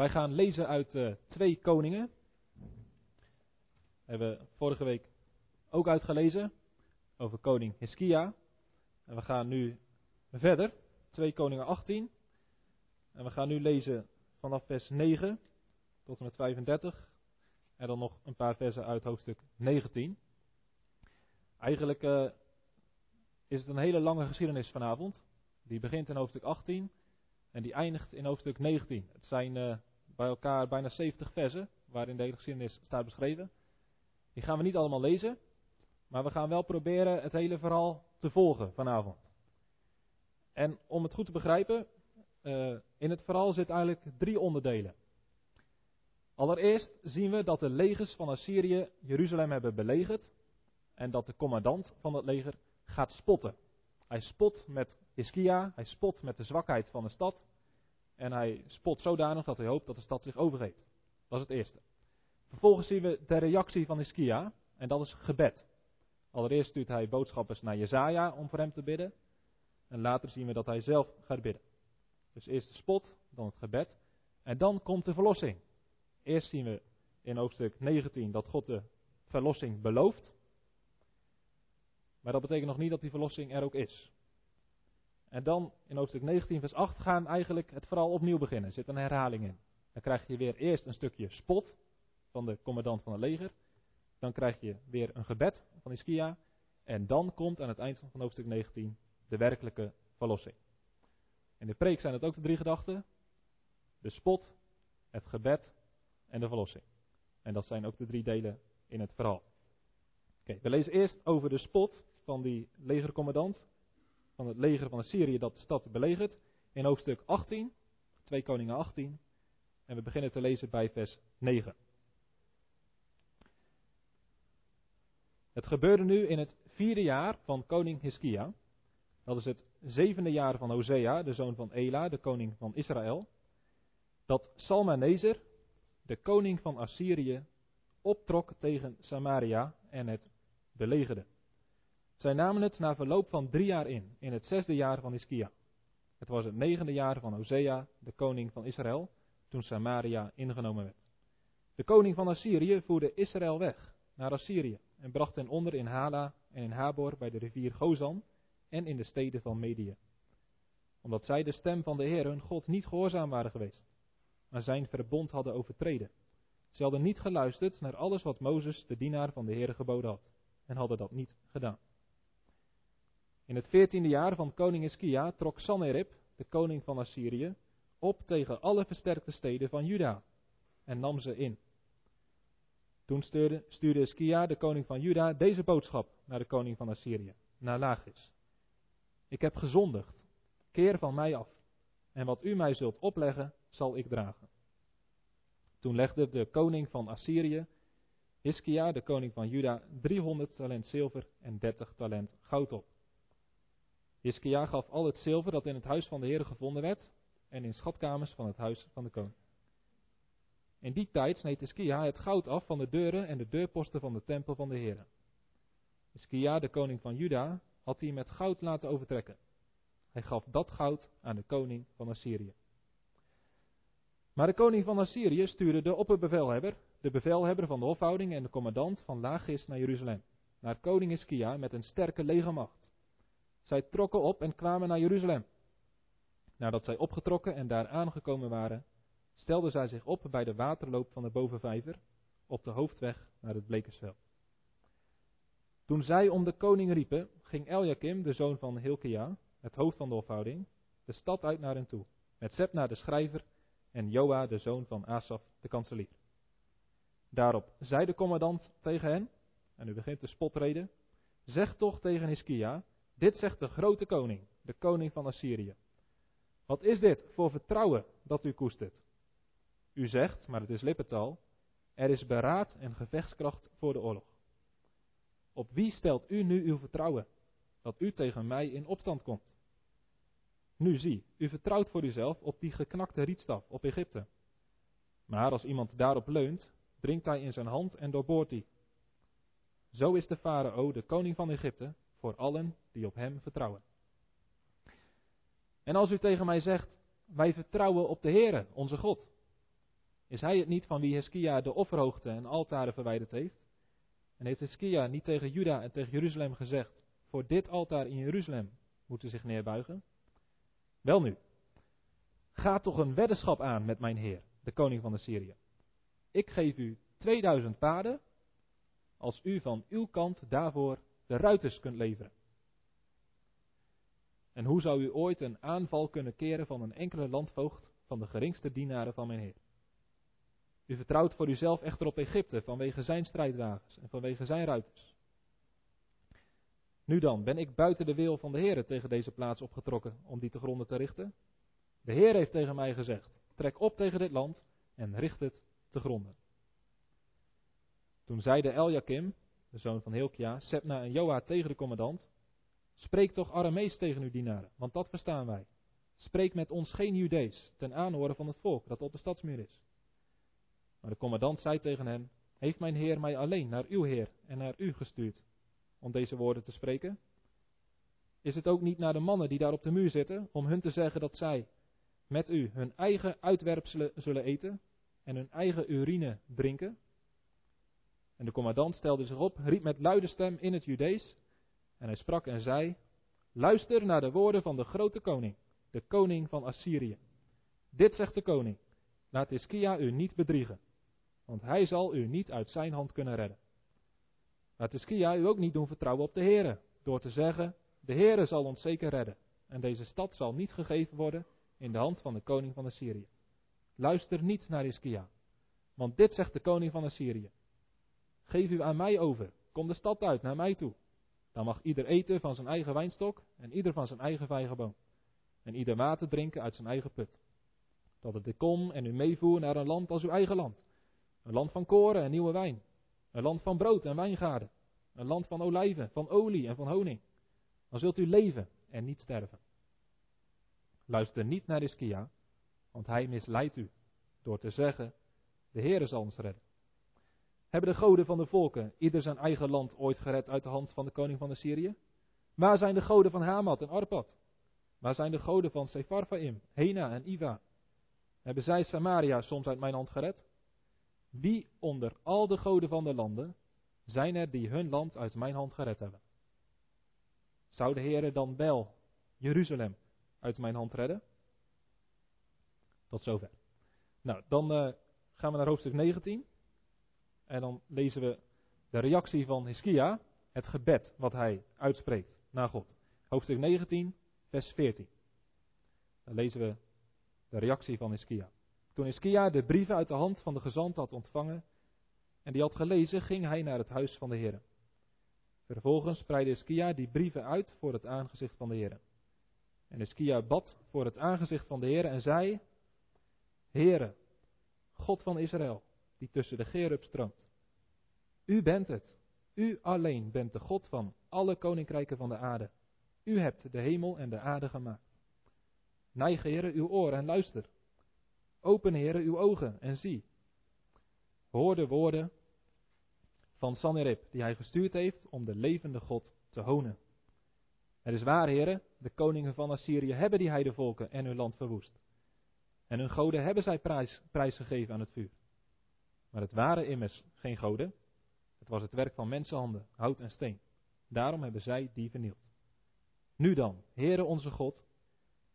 Wij gaan lezen uit Twee Koningen. Hebben we vorige week ook uitgelezen over koning Hizkia. En we gaan nu verder, 2 Koningen 18. En we gaan nu lezen vanaf vers 9 tot en met 35. En dan nog een paar versen uit hoofdstuk 19. Eigenlijk is het een hele lange geschiedenis vanavond. Die begint in hoofdstuk 18 en die eindigt in hoofdstuk 19. Het zijn bij elkaar bijna 70 versen waarin de hele geschiedenis staat beschreven. Die gaan we niet allemaal lezen, maar we gaan wel proberen het hele verhaal te volgen vanavond. En om het goed te begrijpen, in het verhaal zitten eigenlijk 3 onderdelen. Allereerst zien we dat de legers van Assyrië Jeruzalem hebben belegerd en dat de commandant van het leger gaat spotten. Hij spot met Hizkia, hij spot met de zwakheid van de stad en hij spot zodanig dat hij hoopt dat de stad zich overgeeft. Dat is het eerste. Vervolgens zien we de reactie van Hizkia en dat is gebed. Allereerst stuurt hij boodschappers naar Jesaja om voor hem te bidden en later zien we dat hij zelf gaat bidden. Dus eerst de spot, dan het gebed en dan komt de verlossing. Eerst zien we in hoofdstuk 19 dat God de verlossing belooft. Maar dat betekent nog niet dat die verlossing er ook is. En dan in hoofdstuk 19 vers 8 gaan eigenlijk het verhaal opnieuw beginnen. Er zit een herhaling in. Dan krijg je weer eerst een stukje spot van de commandant van het leger. Dan krijg je weer een gebed van Hizkia. En dan komt aan het eind van hoofdstuk 19 de werkelijke verlossing. In de preek zijn het ook de 3 gedachten. De spot, het gebed en de verlossing. En dat zijn ook de 3 delen in het verhaal. Oké, we lezen eerst over de spot van die legercommandant van het leger van Assyrië dat de stad belegert in hoofdstuk 18, 2 Koningen 18. En we beginnen te lezen bij vers 9. Het gebeurde nu in het 4e jaar van koning Hizkia. Dat is het 7e jaar van Hosea, de zoon van Ela, de koning van Israël. Dat Salmaneser, de koning van Assyrië, optrok tegen Samaria en het belegerde. Zij namen het na verloop van 3 jaar in het 6e jaar van Hizkia. Het was het 9e jaar van Hosea, de koning van Israël, toen Samaria ingenomen werd. De koning van Assyrië voerde Israël weg naar Assyrië en bracht hen onder in Hala en in Habor bij de rivier Gozan en in de steden van Medië. Omdat zij de stem van de Heer hun God niet gehoorzaam waren geweest, maar zijn verbond hadden overtreden. Ze hadden niet geluisterd naar alles wat Mozes, de dienaar van de Heere, geboden had, en hadden dat niet gedaan. In het 14e jaar van koning Hizkia trok Sanherib, de koning van Assyrië, op tegen alle versterkte steden van Juda en nam ze in. Toen stuurde Hizkia, de koning van Juda, deze boodschap naar de koning van Assyrië, naar Lachis. Ik heb gezondigd, keer van mij af, en wat u mij zult opleggen, zal ik dragen. Toen legde de koning van Assyrië, Hizkia, de koning van Juda, 300 talent zilver en 30 talent goud op. Hizkia gaf al het zilver dat in het huis van de Heere gevonden werd en in schatkamers van het huis van de koning. In die tijd sneed Hizkia het goud af van de deuren en de deurposten van de tempel van de Heere. Hizkia, de koning van Juda, had die met goud laten overtrekken. Hij gaf dat goud aan de koning van Assyrië. Maar de koning van Assyrië stuurde de opperbevelhebber, de bevelhebber van de hofhouding en de commandant van Lachis naar Jeruzalem, naar koning Hizkia met een sterke legermacht. Zij trokken op en kwamen naar Jeruzalem. Nadat zij opgetrokken en daar aangekomen waren, stelden zij zich op bij de waterloop van de bovenvijver, op de hoofdweg naar het Blekersveld. Toen zij om de koning riepen, ging Eliakim, de zoon van Hilkia, het hoofd van de hofhouding, de stad uit naar hen toe, met Zebna de schrijver en Joa, de zoon van Asaf, de kanselier. Daarop zei de commandant tegen hen, en nu begint de spotrede, zeg toch tegen Hizkia, dit zegt de grote koning, de koning van Assyrië. Wat is dit voor vertrouwen dat u koestert? U zegt, maar het is lippentaal, er is beraad en gevechtskracht voor de oorlog. Op wie stelt u nu uw vertrouwen, dat u tegen mij in opstand komt? Nu zie, u vertrouwt voor uzelf op die geknakte rietstaf op Egypte. Maar als iemand daarop leunt, dringt hij in zijn hand en doorboort die. Zo is de farao, de koning van Egypte, voor allen die op hem vertrouwen. En als u tegen mij zegt, wij vertrouwen op de Heere, onze God, Is hij het niet van wie Hizkia de offerhoogte en altaren verwijderd heeft? En heeft Hizkia niet tegen Juda en tegen Jeruzalem gezegd: voor dit altaar in Jeruzalem moeten zich neerbuigen? Wel nu, ga toch een weddenschap aan met mijn heer, de koning van Assyrië. Ik geef u 2000 paarden, als u van uw kant daarvoor de ruiters kunt leveren. En hoe zou u ooit een aanval kunnen keren van een enkele landvoogd van de geringste dienaren van mijn heer? U vertrouwt voor uzelf echter op Egypte vanwege zijn strijdwagens en vanwege zijn ruiters. Nu dan, ben ik buiten de wil van de Heere tegen deze plaats opgetrokken om die te gronden te richten? De Heer heeft tegen mij gezegd: trek op tegen dit land en richt het te gronden. Toen zeide Eliakim, de zoon van Hilkia, Sebna en Joa tegen de commandant: spreek toch Aramees tegen uw dienaren, want dat verstaan wij. Spreek met ons geen Judees ten aanhoren van het volk dat op de stadsmuur is. Maar de commandant zei tegen hen: heeft mijn heer mij alleen naar uw heer en naar u gestuurd om deze woorden te spreken? Is het ook niet naar de mannen die daar op de muur zitten, om hun te zeggen dat zij met u hun eigen uitwerpselen zullen eten en hun eigen urine drinken? En de commandant stelde zich op, riep met luide stem in het Judees, en hij sprak en zei: luister naar de woorden van de grote koning, de koning van Assyrië. Dit zegt de koning: laat Hizkia u niet bedriegen, want hij zal u niet uit zijn hand kunnen redden. Laat Hizkia u ook niet doen vertrouwen op de Heere, door te zeggen: de Heere zal ons zeker redden, en deze stad zal niet gegeven worden in de hand van de koning van Assyrië. Luister niet naar Hizkia, want dit zegt de koning van Assyrië: geef u aan mij over, kom de stad uit naar mij toe. Dan mag ieder eten van zijn eigen wijnstok en ieder van zijn eigen vijgenboom, en ieder water drinken uit zijn eigen put. Dat het de kom en u meevoer naar een land als uw eigen land. Een land van koren en nieuwe wijn. Een land van brood en wijngaarden. Een land van olijven, van olie en van honing. Dan zult u leven en niet sterven. Luister niet naar Hizkia, want hij misleidt u door te zeggen: de Heere zal ons redden. Hebben de goden van de volken ieder zijn eigen land ooit gered uit de hand van de koning van Assyrië? Waar zijn de goden van Hamat en Arpad? Waar zijn de goden van Sepharvaim, Hena en Iva? Hebben zij Samaria soms uit mijn hand gered? Wie onder al de goden van de landen zijn er die hun land uit mijn hand gered hebben? Zou de Heere dan wel Jeruzalem uit mijn hand redden? Tot zover. Nou, dan gaan we naar hoofdstuk 19. En dan lezen we de reactie van Hizkia, het gebed wat hij uitspreekt naar God. Hoofdstuk 19, vers 14. Dan lezen we de reactie van Hizkia. Toen Hizkia de brieven uit de hand van de gezant had ontvangen en die had gelezen, ging hij naar het huis van de Heere. Vervolgens spreidde Hizkia die brieven uit voor het aangezicht van de Heere. En Hizkia bad voor het aangezicht van de Heere en zei: Heere, God van Israël, die tussen de Gerub stroomt. U bent het. U alleen bent de God van alle koninkrijken van de aarde. U hebt de hemel en de aarde gemaakt. Neig, Heere, uw oor en luister. Open, Heere, uw ogen en zie. Hoor de woorden van Sanherib, die hij gestuurd heeft om de levende God te honen. Het is waar, Heere, de koningen van Assyrië hebben die heidevolken en hun land verwoest. En hun goden hebben zij prijsgegeven aan het vuur. Maar het waren immers geen goden. Het was het werk van mensenhanden, hout en steen. Daarom hebben zij die vernield. Nu dan, Heere onze God,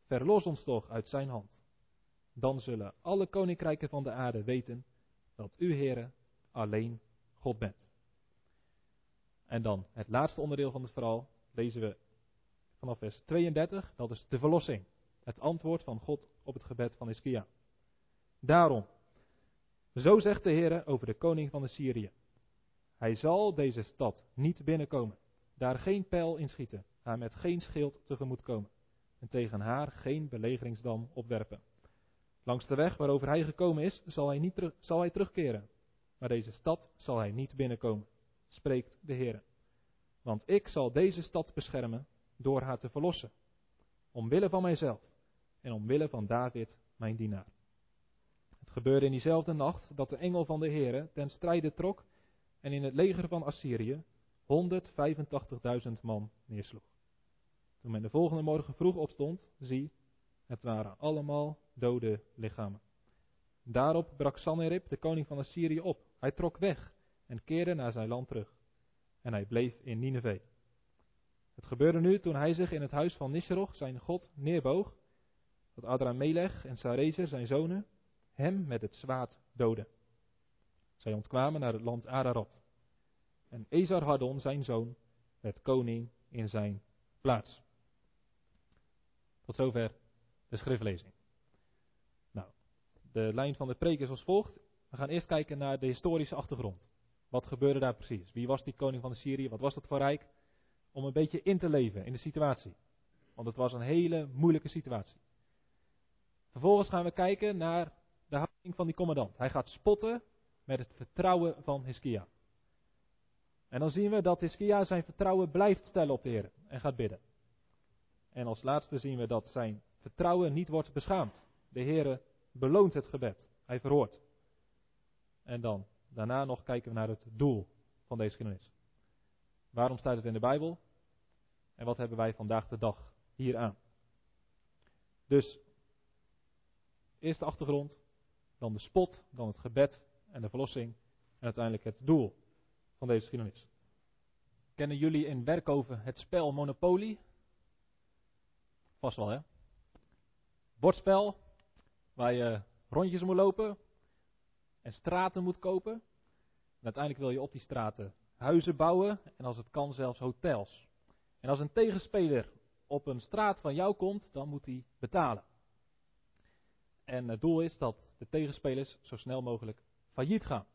verlos ons toch uit zijn hand. Dan zullen alle koninkrijken van de aarde weten dat u, Heere, alleen God bent. En dan het laatste onderdeel van het verhaal lezen we vanaf vers 32. Dat is de verlossing. Het antwoord van God op het gebed van Hizkia. Daarom, zo zegt de Heere over de koning van Assyrië: hij zal deze stad niet binnenkomen, daar geen pijl in schieten, haar met geen schild tegemoet komen en tegen haar geen belegeringsdam opwerpen. Langs de weg waarover hij gekomen is, zal hij terugkeren, maar deze stad zal hij niet binnenkomen, spreekt de Heere. Want ik zal deze stad beschermen door haar te verlossen, omwille van mijzelf en omwille van David, mijn dienaar. Het gebeurde in diezelfde nacht dat de engel van de Heere ten strijde trok en in het leger van Assyrië 185.000 man neersloeg. Toen men de volgende morgen vroeg opstond, zie, het waren allemaal dode lichamen. Daarop brak Sanherib, de koning van Assyrië, op. Hij trok weg en keerde naar zijn land terug. En hij bleef in Nineve. Het gebeurde nu toen hij zich in het huis van Nisroch, zijn god, neerboog, dat Adramelech en Sarezer, zijn zonen, hem met het zwaard doden. Zij ontkwamen naar het land Ararat. En Esarhaddon, zijn zoon, werd koning in zijn plaats. Tot zover de schriftlezing. Nou, de lijn van de preek is als volgt. We gaan eerst kijken naar de historische achtergrond. Wat gebeurde daar precies? Wie was die koning van Assyrië? Wat was dat voor rijk? Om een beetje in te leven in de situatie. Want het was een hele moeilijke situatie. Vervolgens gaan we kijken naar de houding van die commandant. Hij gaat spotten met het vertrouwen van Hizkia. En dan zien we dat Hizkia zijn vertrouwen blijft stellen op de Heer en gaat bidden. En als laatste zien we dat zijn vertrouwen niet wordt beschaamd. De Heer beloont het gebed. Hij verhoort. En dan, daarna nog kijken we naar het doel van deze geschiedenis. Waarom staat het in de Bijbel? En wat hebben wij vandaag de dag hier aan? Dus, eerst de achtergrond, dan de spot, dan het gebed en de verlossing en uiteindelijk het doel van deze geschiedenis. Kennen jullie in Werkhoven het spel Monopoly? Vast wel, hè? Bordspel, waar je rondjes moet lopen en straten moet kopen. En uiteindelijk wil je op die straten huizen bouwen en als het kan zelfs hotels. En als een tegenspeler op een straat van jou komt, dan moet hij betalen. En het doel is dat de tegenspelers zo snel mogelijk failliet gaan.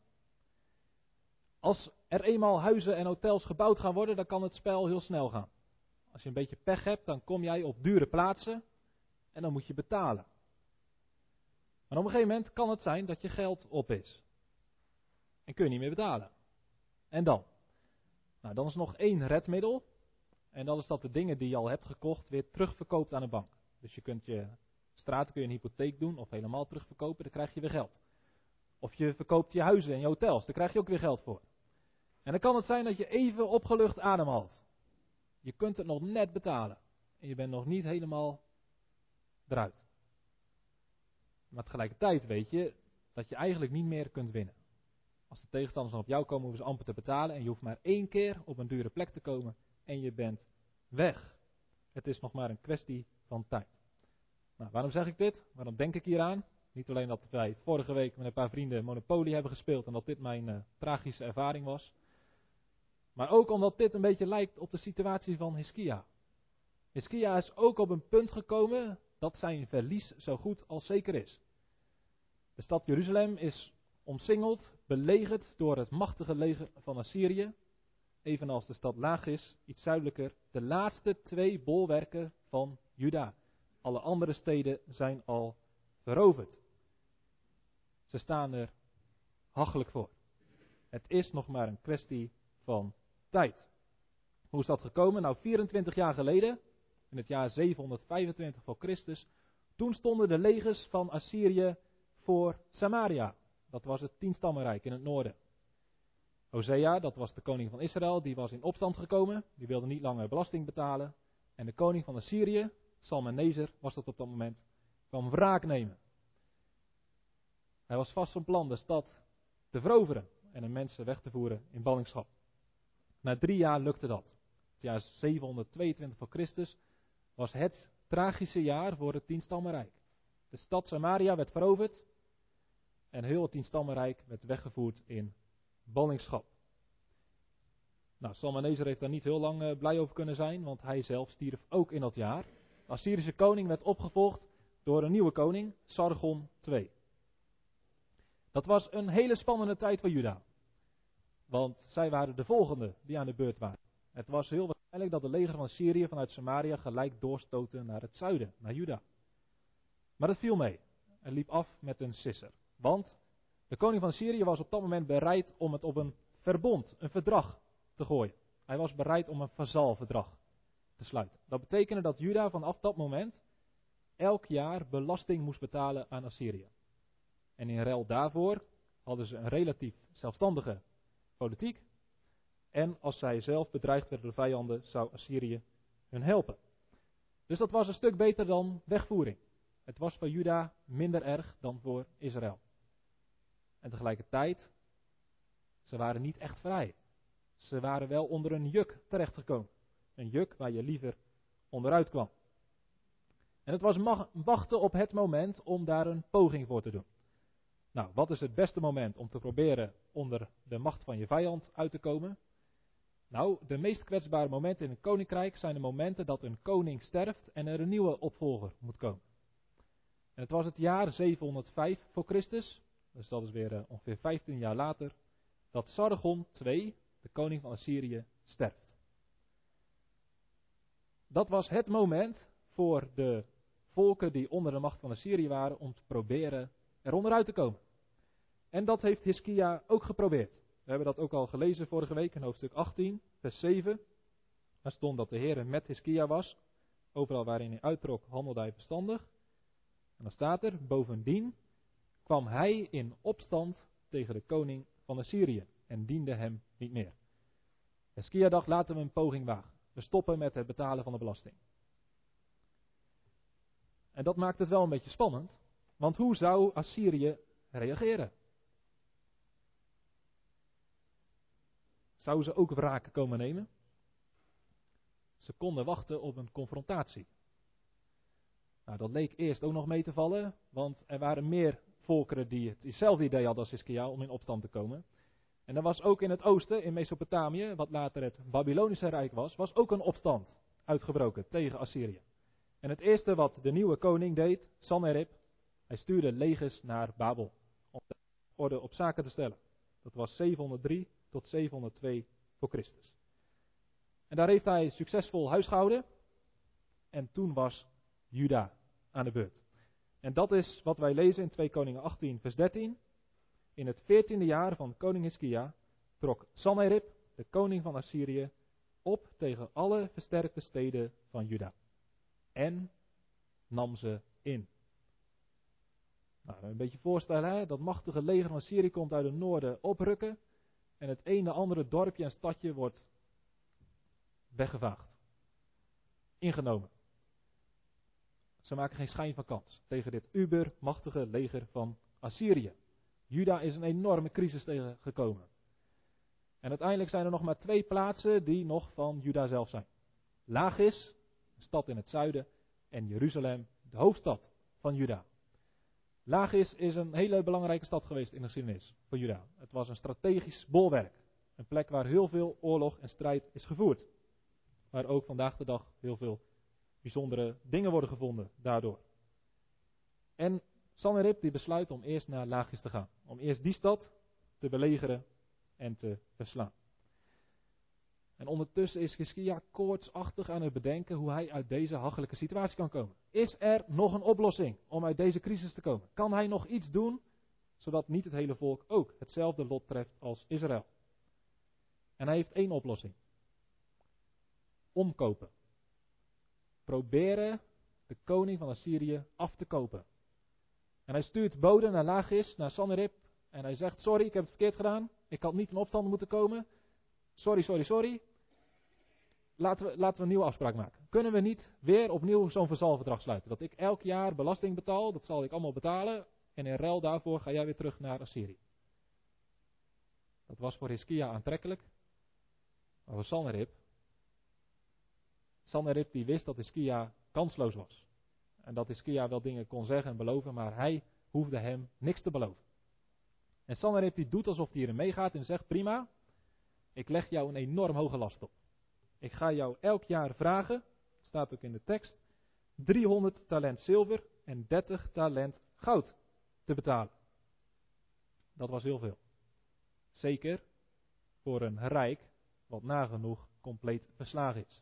Als er eenmaal huizen en hotels gebouwd gaan worden, dan kan het spel heel snel gaan. Als je een beetje pech hebt, dan kom jij op dure plaatsen en dan moet je betalen. Maar op een gegeven moment kan het zijn dat je geld op is. En kun je niet meer betalen. En dan? Nou, dan is nog één redmiddel. En dat is dat de dingen die je al hebt gekocht weer terugverkoopt aan de bank. Dus je kunt je straten kun je een hypotheek doen of helemaal terugverkopen, dan krijg je weer geld. Of je verkoopt je huizen en je hotels, daar krijg je ook weer geld voor. En dan kan het zijn dat je even opgelucht ademhaalt. Je kunt het nog net betalen. En je bent nog niet helemaal eruit. Maar tegelijkertijd weet je dat je eigenlijk niet meer kunt winnen. Als de tegenstanders nog op jou komen, hoeven ze amper te betalen. En je hoeft maar één keer op een dure plek te komen en je bent weg. Het is nog maar een kwestie van tijd. Nou, waarom zeg ik dit? Waarom denk ik hieraan? Niet alleen dat wij vorige week met een paar vrienden Monopoly hebben gespeeld en dat dit mijn tragische ervaring was. Maar ook omdat dit een beetje lijkt op de situatie van Hizkia. Hizkia is ook op een punt gekomen dat zijn verlies zo goed als zeker is. De stad Jeruzalem is omsingeld, belegerd door het machtige leger van Assyrië. Evenals de stad Lachis, iets zuidelijker, de laatste twee bolwerken van Juda. Alle andere steden zijn al veroverd. Ze staan er hachelijk voor. Het is nog maar een kwestie van tijd. Hoe is dat gekomen? Nou, 24 jaar geleden, in het jaar 725 voor Christus, toen stonden de legers van Assyrië voor Samaria. Dat was het 10-stammenrijk in het noorden. Hosea, dat was de koning van Israël, die was in opstand gekomen. Die wilde niet langer belasting betalen. En de koning van Assyrië, Salmaneser was dat op dat moment, kwam wraak nemen. Hij was vast van plan de stad te veroveren en de mensen weg te voeren in ballingschap. Na 3 jaar lukte dat. Het jaar 722 voor Christus was het tragische jaar voor het 10-stammenrijk. De stad Samaria werd veroverd en heel het 10-stammenrijk werd weggevoerd in ballingschap. Nou, Salmaneser heeft daar niet heel lang blij over kunnen zijn, want hij zelf stierf ook in dat jaar. De Assyrische koning werd opgevolgd door een nieuwe koning, Sargon II. Dat was een hele spannende tijd voor Juda. Want zij waren de volgende die aan de beurt waren. Het was heel waarschijnlijk dat de leger van Syrië vanuit Samaria gelijk doorstoten naar het zuiden, naar Juda. Maar dat viel mee en liep af met een sisser. Want de koning van Syrië was op dat moment bereid om het op een verbond, een verdrag te gooien. Hij was bereid om een vazalverdrag te sluiten. Dat betekende dat Juda vanaf dat moment elk jaar belasting moest betalen aan Assyrië. En in ruil daarvoor hadden ze een relatief zelfstandige politiek. En als zij zelf bedreigd werden door vijanden, zou Assyrië hun helpen. Dus dat was een stuk beter dan wegvoering. Het was voor Juda minder erg dan voor Israël. En tegelijkertijd, ze waren niet echt vrij. Ze waren wel onder een juk terechtgekomen. Een juk waar je liever onderuit kwam. En het was wachten op het moment om daar een poging voor te doen. Nou, wat is het beste moment om te proberen onder de macht van je vijand uit te komen? Nou, de meest kwetsbare momenten in een koninkrijk zijn de momenten dat een koning sterft en er een nieuwe opvolger moet komen. En het was het jaar 705 voor Christus, dus dat is weer ongeveer 15 jaar later, dat Sargon II, de koning van Assyrië, sterft. Dat was het moment voor de volken die onder de macht van Assyrië waren om te proberen er onderuit te komen. En dat heeft Hizkia ook geprobeerd. We hebben dat ook al gelezen vorige week in hoofdstuk 18, vers 7. Daar stond dat de Heer met Hizkia was. Overal waarin hij uittrok, handelde hij verstandig. En dan staat er, bovendien kwam hij in opstand tegen de koning van Assyrië en diende hem niet meer. Hizkia dacht, laten we een poging wagen. We stoppen met het betalen van de belasting. En dat maakt het wel een beetje spannend. Want hoe zou Assyrië reageren? Zou ze ook wraak komen nemen? Ze konden wachten op een confrontatie. Nou, dat leek eerst ook nog mee te vallen, want er waren meer volkeren die hetzelfde idee hadden als Hizkia om in opstand te komen. En er was ook in het oosten, in Mesopotamië, wat later het Babylonische Rijk was ook een opstand uitgebroken tegen Assyrië. En het eerste wat de nieuwe koning deed, Sanherib, hij stuurde legers naar Babel om orde op zaken te stellen. Dat was 703 tot 702 voor Christus. En daar heeft hij succesvol huisgehouden. En toen was Juda aan de beurt. En dat is wat wij lezen in 2 Koningen 18 vers 13. In het 14e jaar van koning Hizkia trok Sanherib, de koning van Assyrië, op tegen alle versterkte steden van Juda. En nam ze in. Nou, een beetje voorstellen, hè? Dat machtige leger van Syrië komt uit het noorden oprukken. En het ene andere dorpje en stadje wordt weggevaagd. Ingenomen. Ze maken geen schijn van kans tegen dit ubermachtige leger van Assyrië. Juda is een enorme crisis tegengekomen. En uiteindelijk zijn er nog maar 2 plaatsen die nog van Juda zelf zijn. Lachis, een stad in het zuiden, en Jeruzalem, de hoofdstad van Juda. Lachis is een hele belangrijke stad geweest in de geschiedenis van Juda. Het was een strategisch bolwerk. Een plek waar heel veel oorlog en strijd is gevoerd. Waar ook vandaag de dag heel veel bijzondere dingen worden gevonden daardoor. En Sanherib die besluit om eerst naar Lachis te gaan. Om eerst die stad te belegeren en te verslaan. En ondertussen is Hizkia koortsachtig aan het bedenken hoe hij uit deze hachelijke situatie kan komen. Is er nog een oplossing om uit deze crisis te komen? Kan hij nog iets doen, zodat niet het hele volk ook hetzelfde lot treft als Israël? En hij heeft 1 oplossing. Omkopen. Proberen de koning van Assyrië af te kopen. En hij stuurt boden naar Lachis, naar Sanherib. En hij zegt, sorry, ik heb het verkeerd gedaan. Ik had niet in opstand moeten komen. Sorry. Laten we een nieuwe afspraak maken. Kunnen we niet weer opnieuw zo'n vazalverdrag sluiten? Dat ik elk jaar belasting betaal, dat zal ik allemaal betalen. En in ruil daarvoor ga jij weer terug naar Assyrië. Dat was voor Hizkia aantrekkelijk. Maar voor Sanherib die wist dat Hizkia kansloos was. En dat Hizkia wel dingen kon zeggen en beloven, maar hij hoefde hem niks te beloven. En Sanherib die doet alsof hij hierin meegaat en zegt, prima, ik leg jou een enorm hoge last op. Ik ga jou elk jaar vragen, staat ook in de tekst, 300 talent zilver en 30 talent goud te betalen. Dat was heel veel. Zeker voor een rijk wat nagenoeg compleet verslagen is.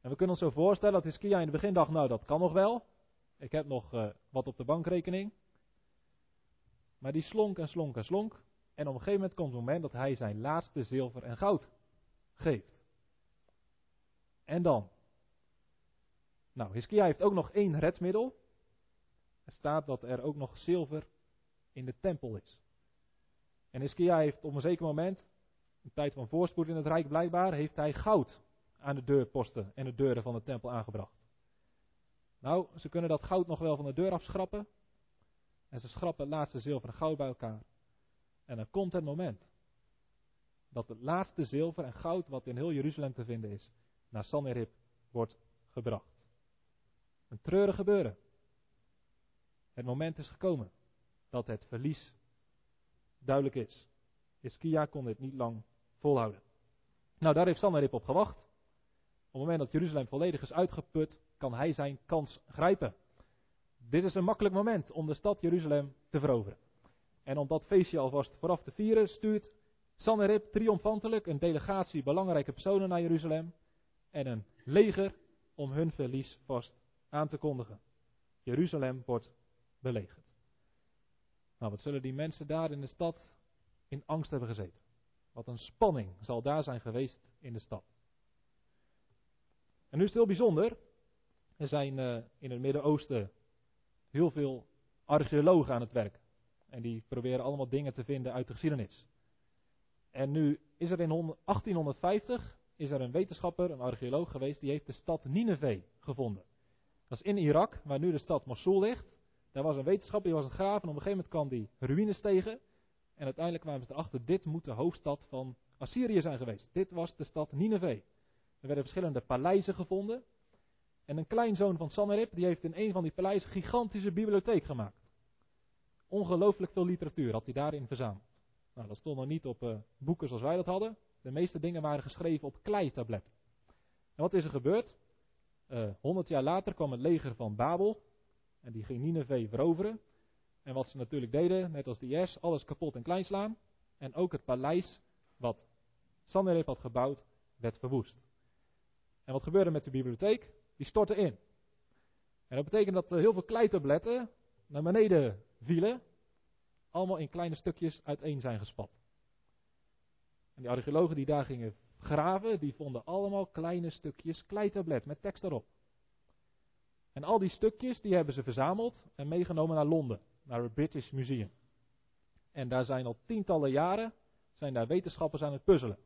En we kunnen ons zo voorstellen dat Hizkia in het begin dacht, nou dat kan nog wel. Ik heb nog wat op de bankrekening. Maar die slonk. En op een gegeven moment komt het moment dat hij zijn laatste zilver en goud geeft. En dan? Nou, Hizkia heeft ook nog 1 redmiddel. Er staat dat er ook nog zilver in de tempel is. En Hizkia heeft op een zeker moment, een tijd van voorspoed in het rijk blijkbaar, heeft hij goud aan de deurposten en de deuren van de tempel aangebracht. Nou, ze kunnen dat goud nog wel van de deur afschrappen. En ze schrappen het laatste zilver en goud bij elkaar. En dan komt het moment dat het laatste zilver en goud wat in heel Jeruzalem te vinden is, naar Sanherib wordt gebracht. Een treurig gebeuren. Het moment is gekomen dat het verlies duidelijk is. Hizkia kon dit niet lang volhouden. Nou, daar heeft Sanherib op gewacht. Op het moment dat Jeruzalem volledig is uitgeput, kan hij zijn kans grijpen. Dit is een makkelijk moment om de stad Jeruzalem te veroveren. En om dat feestje alvast vooraf te vieren, stuurt Sanherib triomfantelijk een delegatie belangrijke personen naar Jeruzalem en een leger om hun verlies vast aan te kondigen. Jeruzalem wordt belegerd. Nou, wat zullen die mensen daar in de stad in angst hebben gezeten? Wat een spanning zal daar zijn geweest in de stad. En nu is het heel bijzonder. Er zijn in het Midden-Oosten heel veel archeologen aan het werk. En die proberen allemaal dingen te vinden uit de geschiedenis. En nu is er in 1850 is er een wetenschapper, een archeoloog geweest, die heeft de stad Nineve gevonden. Dat is in Irak, waar nu de stad Mosul ligt. Daar was een wetenschapper, die was een graaf. En op een gegeven moment kwam die ruïnes tegen. En uiteindelijk kwamen ze erachter, dit moet de hoofdstad van Assyrië zijn geweest. Dit was de stad Nineve. Er werden verschillende paleizen gevonden. En een kleinzoon van Sanherib, die heeft in een van die paleizen een gigantische bibliotheek gemaakt. Ongelooflijk veel literatuur had hij daarin verzameld. Nou, dat stond nog niet op boeken zoals wij dat hadden. De meeste dingen waren geschreven op kleitabletten. En wat is er gebeurd? 100 jaar later kwam het leger van Babel. En die ging Nineve veroveren. En wat ze natuurlijk deden, net als de IS, alles kapot en klein slaan. En ook het paleis wat Sanherib had gebouwd, werd verwoest. En wat gebeurde met de bibliotheek? Die stortte in. En dat betekent dat heel veel kleitabletten naar beneden vielen. Allemaal in kleine stukjes uiteen zijn gespat. En die archeologen die daar gingen graven, die vonden allemaal kleine stukjes kleitablet met tekst erop. En al die stukjes die hebben ze verzameld en meegenomen naar Londen, naar het British Museum. En daar zijn al tientallen jaren zijn daar wetenschappers aan het puzzelen.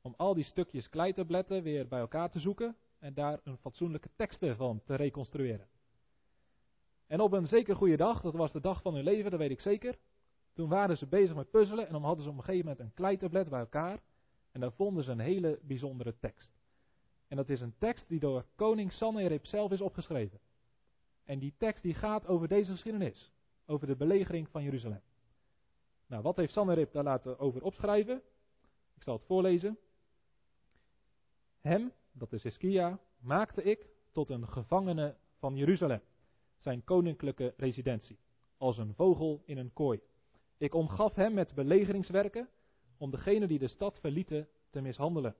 Om al die stukjes kleitabletten weer bij elkaar te zoeken en daar een fatsoenlijke teksten van te reconstrueren. En op een zeker goede dag, dat was de dag van hun leven, dat weet ik zeker. Toen waren ze bezig met puzzelen en dan hadden ze op een gegeven moment een kleitablet bij elkaar. En daar vonden ze een hele bijzondere tekst. En dat is een tekst die door koning Sanherib zelf is opgeschreven. En die tekst die gaat over deze geschiedenis. Over de belegering van Jeruzalem. Nou, wat heeft Sanherib daar laten over opschrijven? Ik zal het voorlezen. Hem, dat is Hizkia, maakte ik tot een gevangene van Jeruzalem. Zijn koninklijke residentie. Als een vogel in een kooi. Ik omgaf hem met belegeringswerken om degenen die de stad verlieten te mishandelen.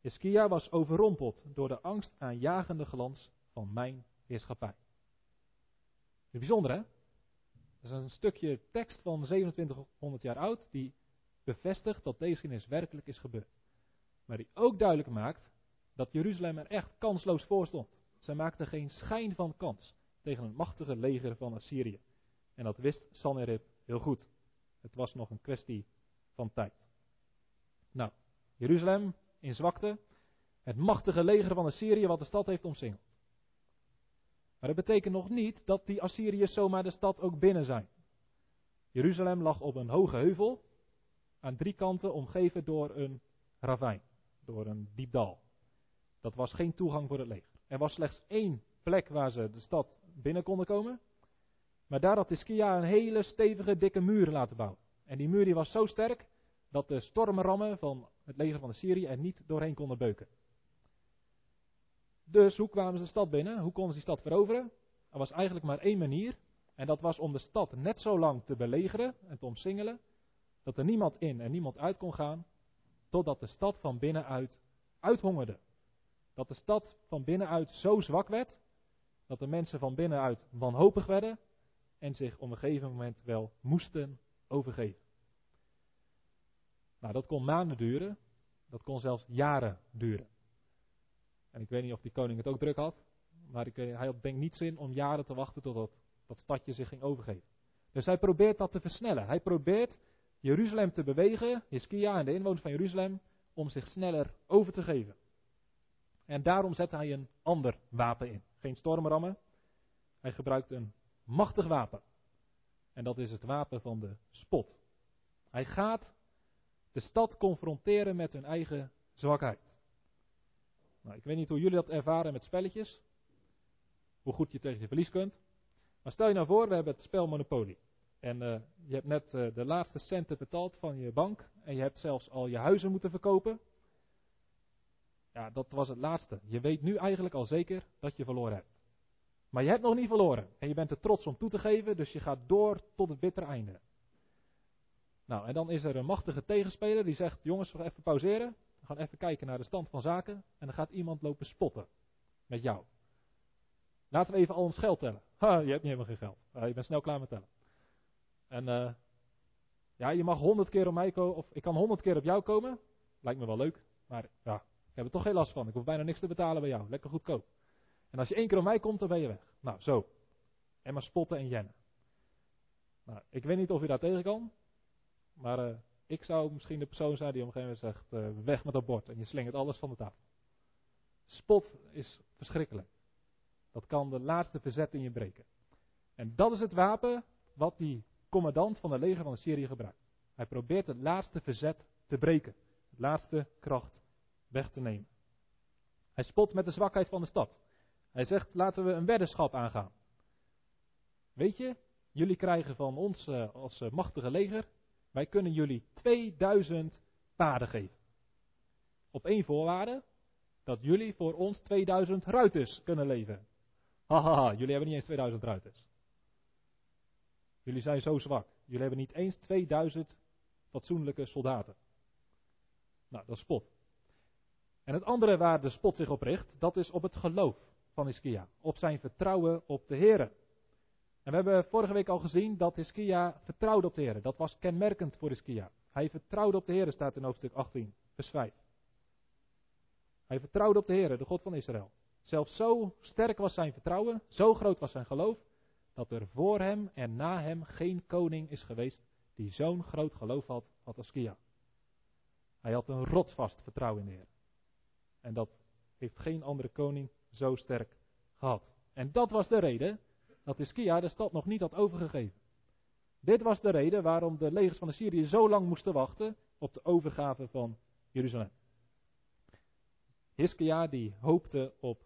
Hizkia was overrompeld door de angstaanjagende glans van mijn heerschappij. Bijzonder, hè? Dat is een stukje tekst van 2700 jaar oud die bevestigt dat deze geschiedenis werkelijk is gebeurd. Maar die ook duidelijk maakt dat Jeruzalem er echt kansloos voor stond. Zij maakten geen schijn van kans tegen het machtige leger van Assyrië. En dat wist Sanherib heel goed. Het was nog een kwestie van tijd. Nou, Jeruzalem in zwakte. Het machtige leger van Assyrië wat de stad heeft omsingeld. Maar dat betekent nog niet dat die Assyriërs zomaar de stad ook binnen zijn. Jeruzalem lag op een hoge heuvel. Aan drie kanten omgeven door een ravijn. Door een diep dal. Dat was geen toegang voor het leger. Er was slechts één plek waar ze de stad binnen konden komen. Maar daar had Hizkia een hele stevige, dikke muur laten bouwen. En die muur die was zo sterk dat de stormrammen van het leger van Assyrië er niet doorheen konden beuken. Dus hoe kwamen ze de stad binnen? Hoe konden ze die stad veroveren? Er was eigenlijk maar één manier. En dat was om de stad net zo lang te belegeren en te omsingelen. Dat er niemand in en niemand uit kon gaan. Totdat de stad van binnenuit uithongerde. Dat de stad van binnenuit zo zwak werd, dat de mensen van binnenuit wanhopig werden en zich op een gegeven moment wel moesten overgeven. Nou, dat kon maanden duren, dat kon zelfs jaren duren. En ik weet niet of die koning het ook druk had, maar hij had denk niet zin om jaren te wachten totdat dat stadje zich ging overgeven. Dus hij probeert dat te versnellen. Hij probeert Jeruzalem te bewegen, Hizkia en de inwoners van Jeruzalem, om zich sneller over te geven. En daarom zette hij een ander wapen in. Geen stormrammen. Hij gebruikte een machtig wapen. En dat is het wapen van de spot. Hij gaat de stad confronteren met hun eigen zwakheid. Nou, ik weet niet hoe jullie dat ervaren met spelletjes. Hoe goed je tegen je verlies kunt. Maar stel je nou voor, we hebben het spel Monopoly. En je hebt net de laatste centen betaald van je bank. En je hebt zelfs al je huizen moeten verkopen. Ja, dat was het laatste. Je weet nu eigenlijk al zeker dat je verloren hebt. Maar je hebt nog niet verloren. En je bent er trots om toe te geven. Dus je gaat door tot het bittere einde. Nou, en dan is er een machtige tegenspeler die zegt... Jongens, we gaan even pauzeren. We gaan even kijken naar de stand van zaken. En dan gaat iemand lopen spotten. Met jou. Laten we even al ons geld tellen. Ha, je hebt niet helemaal geen geld. Je bent snel klaar met tellen. En ja, je mag 100 keer op mij komen. Of ik kan 100 keer op jou komen. Lijkt me wel leuk. Maar ja, ik heb er toch geen last van. Ik hoef bijna niks te betalen bij jou. Lekker goedkoop. En als je 1 keer op mij komt, dan ben je weg. Nou, zo. En maar spotten en jennen. Nou, ik weet niet of je daar tegen kan. Maar ik zou misschien de persoon zijn die op een gegeven moment zegt... weg met dat bord. En je slingert alles van de tafel. Spot is verschrikkelijk. Dat kan de laatste verzet in je breken. En dat is het wapen wat die commandant van het leger van Assyrië gebruikt. Hij probeert het laatste verzet te breken. Het laatste kracht weg te nemen. Hij spot met de zwakheid van de stad. Hij zegt, laten we een weddenschap aangaan. Weet je, jullie krijgen van ons als machtige leger, wij kunnen jullie 2000 paarden geven. Op één voorwaarde, dat jullie voor ons 2000 ruiters kunnen leveren. Haha, jullie hebben niet eens 2000 ruiters. Jullie zijn zo zwak. Jullie hebben niet eens 2000 fatsoenlijke soldaten. Nou, dat is spot. En het andere waar de spot zich op richt, dat is op het geloof van Hizkia, op zijn vertrouwen op de Heer. En we hebben vorige week al gezien dat Hizkia vertrouwde op de Heer. Dat was kenmerkend voor Hizkia. Hij vertrouwde op de Heer, staat in hoofdstuk 18, vers 5. Hij vertrouwde op de Heer, de God van Israël. Zelfs zo sterk was zijn vertrouwen, zo groot was zijn geloof, dat er voor hem en na hem geen koning is geweest die zo'n groot geloof had als Hizkia. Hij had een rotsvast vertrouwen in de Heer. En dat heeft geen andere koning zo sterk gehad. En dat was de reden dat Hizkia de stad nog niet had overgegeven. Dit was de reden waarom de legers van Assyrië zo lang moesten wachten op de overgave van Jeruzalem. Hizkia die hoopte op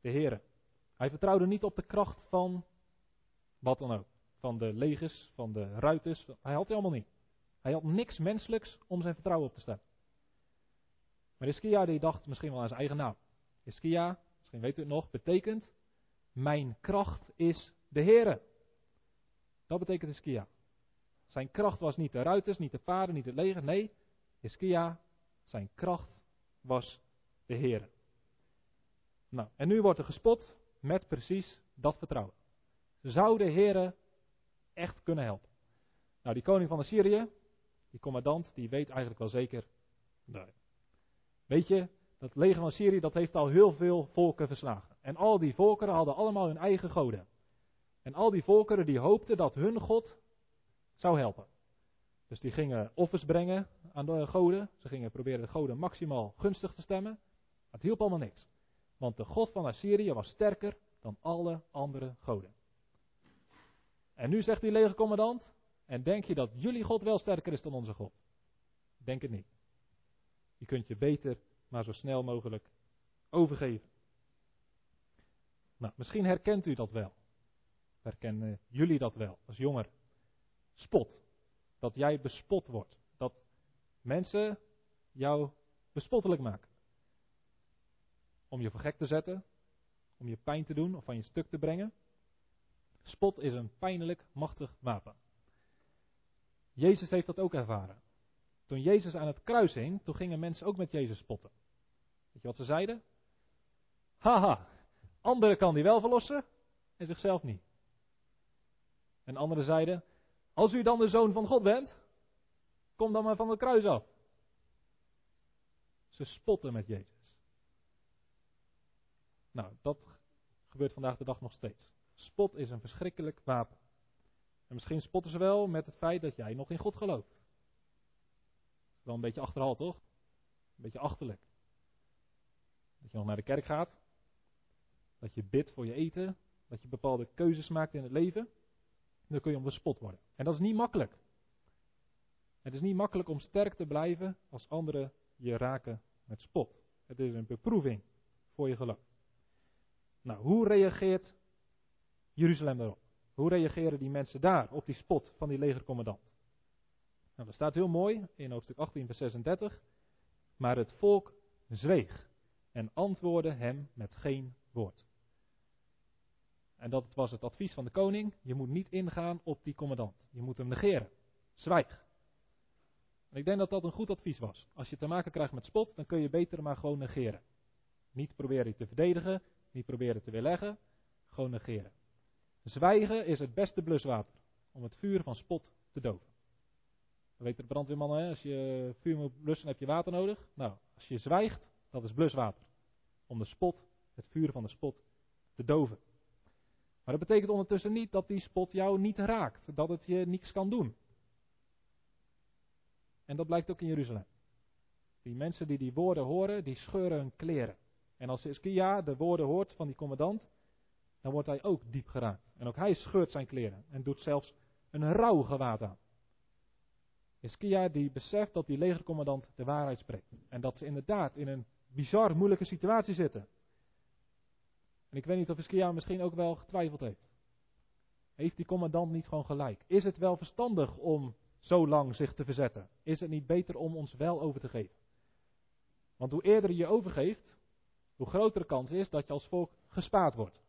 de Heere. Hij vertrouwde niet op de kracht van wat dan ook. Van de legers, van de ruiters. Hij had die allemaal niet. Hij had niks menselijks om zijn vertrouwen op te stellen. Maar Hizkia die dacht misschien wel aan zijn eigen naam. Hizkia, misschien weet u het nog, betekent, mijn kracht is de Heere. Dat betekent Hizkia. Zijn kracht was niet de ruiters, niet de paarden, niet het leger. Nee, Hizkia, zijn kracht was de Heere. Nou, en nu wordt er gespot met precies dat vertrouwen. Zou de Heere echt kunnen helpen? Nou, die koning van Assyrië, die commandant, die weet eigenlijk wel zeker, nee. Weet je, dat leger van Assyrië, dat heeft al heel veel volken verslagen. En al die volkeren hadden allemaal hun eigen goden. En al die volkeren die hoopten dat hun God zou helpen. Dus die gingen offers brengen aan de goden. Ze gingen proberen de goden maximaal gunstig te stemmen. Het hielp allemaal niks. Want de God van Assyrië was sterker dan alle andere goden. En nu zegt die legercommandant, en denk je dat jullie God wel sterker is dan onze God? Denk het niet. Je kunt je beter maar zo snel mogelijk overgeven. Nou, misschien herkent u dat wel. Herkennen jullie dat wel als jonger? Spot. Dat jij bespot wordt. Dat mensen jou bespottelijk maken. Om je voor gek te zetten. Om je pijn te doen of van je stuk te brengen. Spot is een pijnlijk machtig wapen. Jezus heeft dat ook ervaren. Toen Jezus aan het kruis hing, toen gingen mensen ook met Jezus spotten. Weet je wat ze zeiden? Haha, anderen kan die wel verlossen en zichzelf niet. En anderen zeiden, als u dan de Zoon van God bent, kom dan maar van het kruis af. Ze spotten met Jezus. Nou, dat gebeurt vandaag de dag nog steeds. Spot is een verschrikkelijk wapen. En misschien spotten ze wel met het feit dat jij nog in God gelooft. Wel een beetje achterhaald, toch? Een beetje achterlijk. Dat je nog naar de kerk gaat. Dat je bidt voor je eten. Dat je bepaalde keuzes maakt in het leven. Dan kun je om de spot worden. En dat is niet makkelijk. Het is niet makkelijk om sterk te blijven als anderen je raken met spot. Het is een beproeving voor je geloof. Nou, hoe reageert Jeruzalem daarop? Hoe reageren die mensen daar op die spot van die legercommandant? Nou, dat staat heel mooi in hoofdstuk 18 vers 36. Maar het volk zweeg en antwoordde hem met geen woord. En dat was het advies van de koning. Je moet niet ingaan op die commandant. Je moet hem negeren. Zwijg. En ik denk dat dat een goed advies was. Als je te maken krijgt met spot, dan kun je beter maar gewoon negeren. Niet proberen je te verdedigen, niet proberen te weerleggen. Gewoon negeren. Zwijgen is het beste bluswapen om het vuur van spot te doven. Dan weten de brandweermannen, hè? Als je vuur moet blussen, heb je water nodig. Nou, als je zwijgt, dat is bluswater. Om de spot, het vuur van de spot, te doven. Maar dat betekent ondertussen niet dat die spot jou niet raakt. Dat het je niks kan doen. En dat blijkt ook in Jeruzalem. Die mensen die die woorden horen, die scheuren hun kleren. En als Hizkia de woorden hoort van die commandant, dan wordt hij ook diep geraakt. En ook hij scheurt zijn kleren en doet zelfs een rouwgewaad aan. Hizkia die beseft dat die legercommandant de waarheid spreekt. En dat ze inderdaad in een bizar moeilijke situatie zitten. En ik weet niet of Hizkia misschien ook wel getwijfeld heeft. Heeft die commandant niet gewoon gelijk? Is het wel verstandig om zo lang zich te verzetten? Is het niet beter om ons wel over te geven? Want hoe eerder je je overgeeft, hoe grotere kans is dat je als volk gespaard wordt.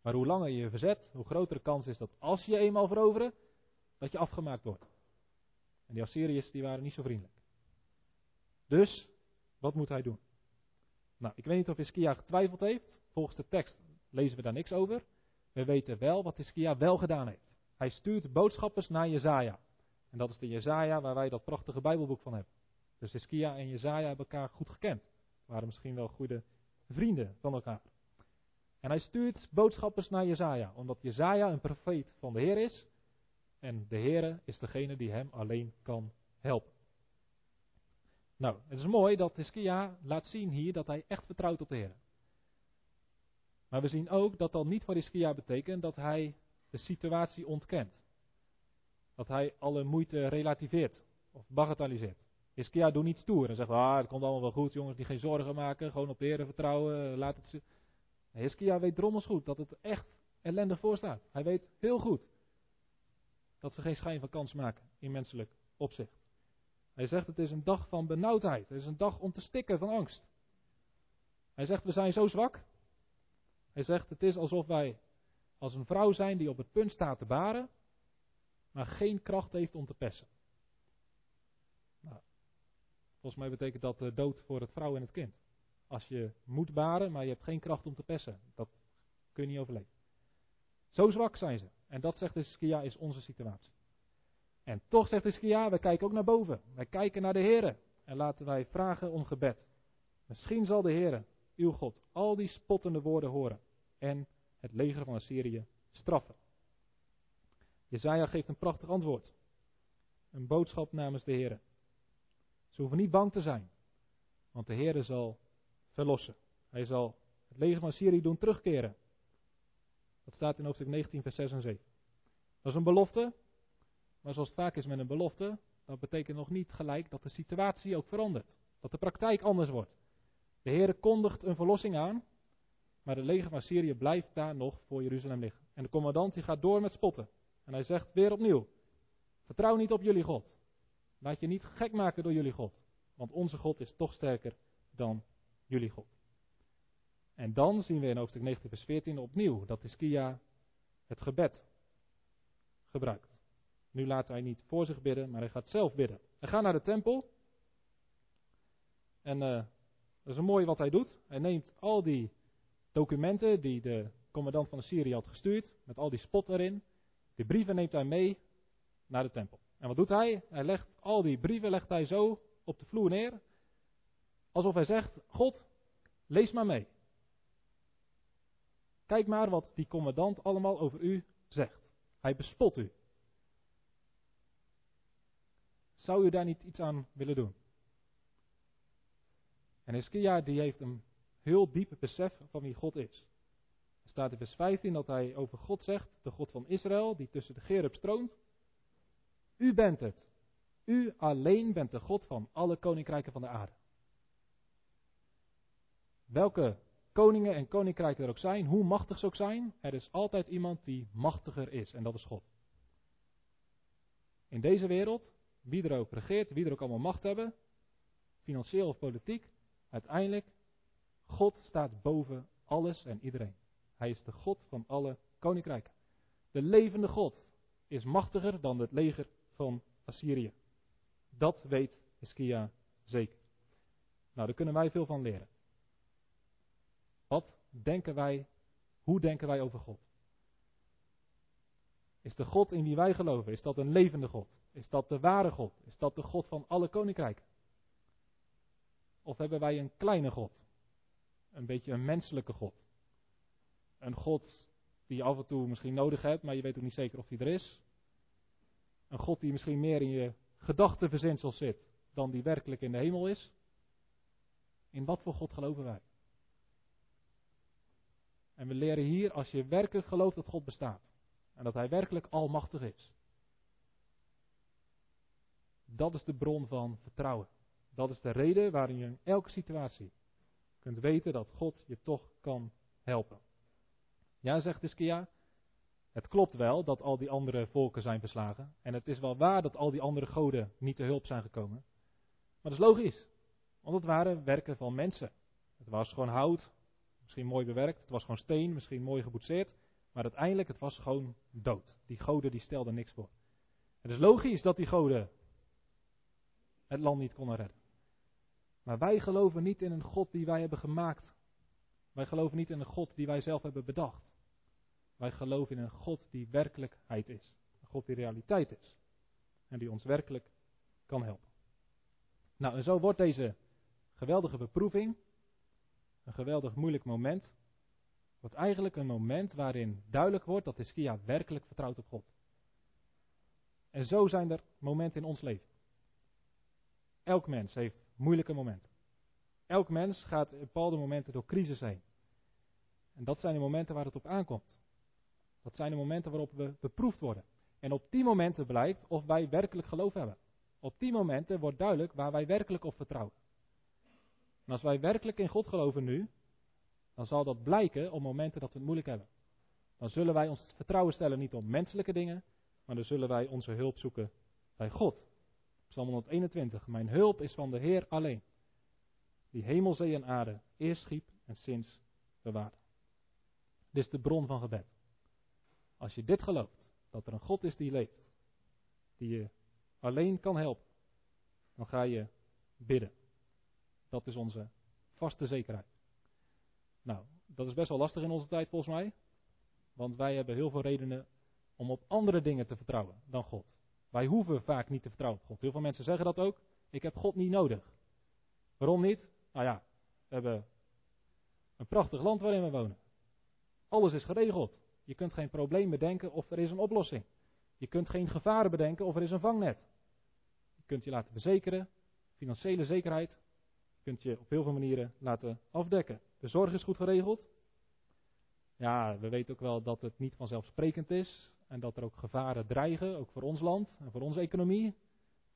Maar hoe langer je je verzet, hoe grotere kans is dat als je eenmaal veroveren, dat je afgemaakt wordt. En die Assyriërs die waren niet zo vriendelijk. Dus, wat moet hij doen? Nou, ik weet niet of Hizkia getwijfeld heeft. Volgens de tekst lezen we daar niks over. We weten wel wat Hizkia wel gedaan heeft. Hij stuurt boodschappers naar Jesaja. En dat is de Jesaja waar wij dat prachtige Bijbelboek van hebben. Dus Hizkia en Jesaja hebben elkaar goed gekend. Waren misschien wel goede vrienden van elkaar. En hij stuurt boodschappers naar Jesaja. Omdat Jesaja een profeet van de Heer is. En de Heer is degene die hem alleen kan helpen. Nou, het is mooi dat Hizkia laat zien hier dat hij echt vertrouwt op de Heer. Maar we zien ook dat dat niet voor Hizkia betekent dat hij de situatie ontkent. Dat hij alle moeite relativeert of bagatelliseert. Hizkia doet niet stoer en zegt, het komt allemaal wel goed jongens, die geen zorgen maken, gewoon op de Heer vertrouwen. Laat het. Hizkia weet drommels goed dat het echt ellendig voor staat. Hij weet heel goed dat ze geen schijn van kans maken in menselijk opzicht. Hij zegt het is een dag van benauwdheid. Het is een dag om te stikken van angst. Hij zegt we zijn zo zwak. Hij zegt het is alsof wij als een vrouw zijn die op het punt staat te baren. Maar geen kracht heeft om te persen. Nou, volgens mij betekent dat de dood voor het vrouw en het kind. Als je moet baren maar je hebt geen kracht om te persen. Dat kun je niet overleven. Zo zwak zijn ze. En dat zegt Hizkia is onze situatie. En toch zegt Hizkia, we kijken ook naar boven. Wij kijken naar de Heere. En laten wij vragen om gebed. Misschien zal de Heere, uw God, al die spottende woorden horen. En het leger van Assyrië straffen. Jesaja geeft een prachtig antwoord. Een boodschap namens de Heere. Ze hoeven niet bang te zijn. Want de Heere zal verlossen. Hij zal het leger van Assyrië doen terugkeren. Dat staat in hoofdstuk 19 vers 6 en 7. Dat is een belofte. Maar zoals het vaak is met een belofte, dat betekent nog niet gelijk dat de situatie ook verandert. Dat de praktijk anders wordt. De Heere kondigt een verlossing aan, maar de leger van Syrië blijft daar nog voor Jeruzalem liggen. En de commandant die gaat door met spotten. En hij zegt weer opnieuw, vertrouw niet op jullie God. Laat je niet gek maken door jullie God. Want onze God is toch sterker dan jullie God. En dan zien we in hoofdstuk 19 vers 14 opnieuw dat Hizkia het gebed gebruikt. Nu laat hij niet voor zich bidden, maar hij gaat zelf bidden. Hij gaat naar de tempel. En dat is mooi wat hij doet. Hij neemt al die documenten die de commandant van Assyrië had gestuurd. Met al die spot erin. Die brieven neemt hij mee naar de tempel. En wat doet hij? Hij legt al die brieven zo op de vloer neer. Alsof hij zegt, God, lees maar mee. Kijk maar wat die commandant allemaal over u zegt. Hij bespot u. Zou u daar niet iets aan willen doen? En Hizkia die heeft een heel diep besef van wie God is. staat in vers 15 dat hij over God zegt, de God van Israël, die tussen de Gerub stroomt. U bent het. U alleen bent de God van alle koninkrijken van de aarde. Welke koningen en koninkrijken er ook zijn, hoe machtig ze ook zijn, er is altijd iemand die machtiger is en dat is God. In deze wereld, wie er ook regeert, wie er ook allemaal macht hebben, financieel of politiek, uiteindelijk, God staat boven alles en iedereen. Hij is de God van alle koninkrijken. De levende God is machtiger dan het leger van Assyrië. Dat weet Hizkia zeker. Nou, daar kunnen wij veel van leren. Wat denken wij, hoe denken wij over God? Is de God in wie wij geloven, is dat een levende God? Is dat de ware God? Is dat de God van alle koninkrijken? Of hebben wij een kleine God? Een beetje een menselijke God? Een God die je af en toe misschien nodig hebt, maar je weet ook niet zeker of die er is. Een God die misschien meer in je gedachtenverzinsel zit dan die werkelijk in de hemel is. In wat voor God geloven wij? En we leren hier, als je werkelijk gelooft dat God bestaat. En dat hij werkelijk almachtig is. Dat is de bron van vertrouwen. Dat is de reden waarin je in elke situatie kunt weten dat God je toch kan helpen. Ja, zegt Hizkia, het klopt wel dat al die andere volken zijn verslagen. En het is wel waar dat al die andere goden niet te hulp zijn gekomen. Maar dat is logisch. Want het waren werken van mensen. Het was gewoon hout, misschien mooi bewerkt. Het was gewoon steen, misschien mooi geboetseerd. Maar uiteindelijk, het was gewoon dood. Die goden die stelden niks voor. Het is logisch dat die goden het land niet konden redden. Maar wij geloven niet in een God die wij hebben gemaakt. Wij geloven niet in een God die wij zelf hebben bedacht. Wij geloven in een God die werkelijkheid is. Een God die realiteit is. En die ons werkelijk kan helpen. Nou, en zo wordt deze geweldige beproeving, een geweldig moeilijk moment, wordt eigenlijk een moment waarin duidelijk wordt dat Hizkia werkelijk vertrouwt op God. En zo zijn er momenten in ons leven. Elk mens heeft moeilijke momenten. Elk mens gaat op bepaalde momenten door crisis heen. En dat zijn de momenten waar het op aankomt. Dat zijn de momenten waarop we beproefd worden. En op die momenten blijkt of wij werkelijk geloof hebben. Op die momenten wordt duidelijk waar wij werkelijk op vertrouwen. En als wij werkelijk in God geloven nu, dan zal dat blijken op momenten dat we het moeilijk hebben. Dan zullen wij ons vertrouwen stellen niet op menselijke dingen, maar dan zullen wij onze hulp zoeken bij God. Psalm 121, mijn hulp is van de Heer alleen, die hemel, zee en aarde eerst schiep en sinds bewaarde. Dit is de bron van gebed. Als je dit gelooft, dat er een God is die leeft, die je alleen kan helpen, dan ga je bidden. Dat is onze vaste zekerheid. Nou, dat is best wel lastig in onze tijd volgens mij. Want wij hebben heel veel redenen om op andere dingen te vertrouwen dan God. Wij hoeven vaak niet te vertrouwen op God. Heel veel mensen zeggen dat ook. Ik heb God niet nodig. Waarom niet? Nou ja, we hebben een prachtig land waarin we wonen. Alles is geregeld. Je kunt geen probleem bedenken of er is een oplossing. Je kunt geen gevaren bedenken of er is een vangnet. Je kunt je laten verzekeren. Financiële zekerheid. Je kunt je op heel veel manieren laten afdekken. De zorg is goed geregeld. Ja, we weten ook wel dat het niet vanzelfsprekend is. En dat er ook gevaren dreigen, ook voor ons land. En voor onze economie.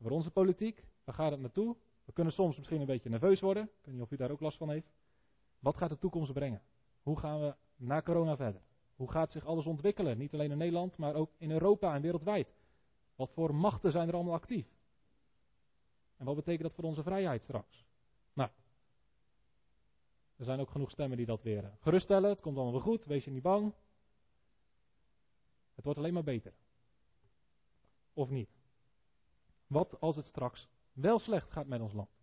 Voor onze politiek. Waar gaat het naartoe? We kunnen soms misschien een beetje nerveus worden. Ik weet niet of u daar ook last van heeft. Wat gaat de toekomst brengen? Hoe gaan we na corona verder? Hoe gaat zich alles ontwikkelen? Niet alleen in Nederland, maar ook in Europa en wereldwijd. Wat voor machten zijn er allemaal actief? En wat betekent dat voor onze vrijheid straks? Nou, er zijn ook genoeg stemmen die dat weer geruststellen. Het komt allemaal wel goed, wees je niet bang. Het wordt alleen maar beter. Of niet? Wat als het straks wel slecht gaat met ons land?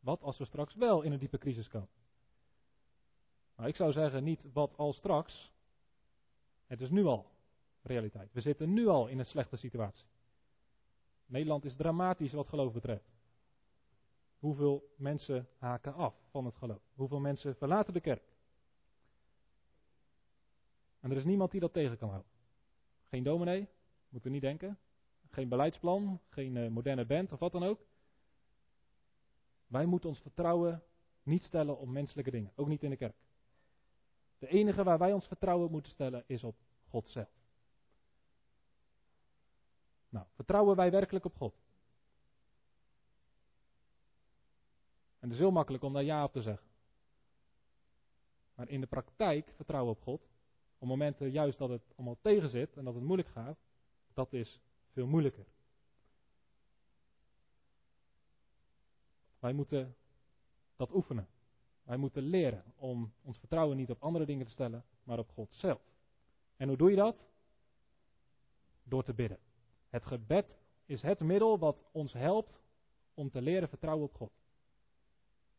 Wat als we straks wel in een diepe crisis komen? Nou, ik zou zeggen niet wat als straks. Het is nu al realiteit. We zitten nu al in een slechte situatie. Nederland is dramatisch wat geloof betreft. Hoeveel mensen haken af van het geloof? Hoeveel mensen verlaten de kerk? En er is niemand die dat tegen kan houden. Geen dominee, moeten we niet denken. Geen beleidsplan, geen moderne band of wat dan ook. Wij moeten ons vertrouwen niet stellen op menselijke dingen. Ook niet in de kerk. De enige waar wij ons vertrouwen op moeten stellen is op God zelf. Nou, vertrouwen wij werkelijk op God? En het is heel makkelijk om daar ja op te zeggen. Maar in de praktijk vertrouwen op God, op momenten juist dat het allemaal tegen zit en dat het moeilijk gaat, dat is veel moeilijker. Wij moeten dat oefenen. Wij moeten leren om ons vertrouwen niet op andere dingen te stellen, maar op God zelf. En hoe doe je dat? Door te bidden. Het gebed is het middel wat ons helpt om te leren vertrouwen op God.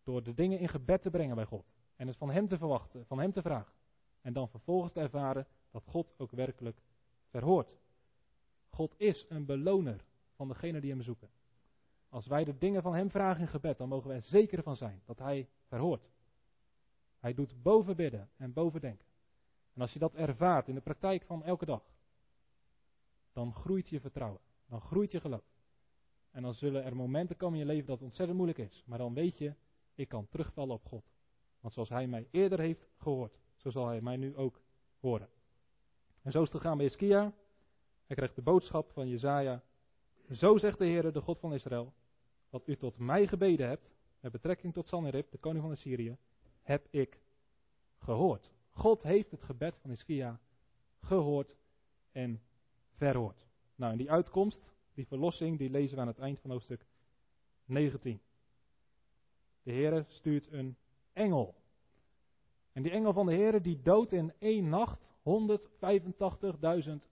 Door de dingen in gebed te brengen bij God. En het van hem te verwachten, van hem te vragen. En dan vervolgens te ervaren dat God ook werkelijk verhoort. God is een beloner van degenen die hem zoeken. Als wij de dingen van hem vragen in gebed, dan mogen we er zeker van zijn dat hij verhoort. Hij doet boven bidden en boven denken. En als je dat ervaart in de praktijk van elke dag, dan groeit je vertrouwen. Dan groeit je geloof. En dan zullen er momenten komen in je leven dat het ontzettend moeilijk is. Maar dan weet je, ik kan terugvallen op God. Want zoals hij mij eerder heeft gehoord, zo zal hij mij nu ook horen. En zo is het gegaan bij Hizkia. Hij krijgt de boodschap van Jesaja. Zo zegt de Heer, de God van Israël, wat u tot mij gebeden hebt, met betrekking tot Sanherib, de koning van Assyrië, heb ik gehoord. God heeft het gebed van Hizkia gehoord en verhoord. Nou, en die uitkomst, die verlossing, die lezen we aan het eind van hoofdstuk 19. De Heer stuurt een engel. En die engel van de Heer, die doodt in één nacht 185.000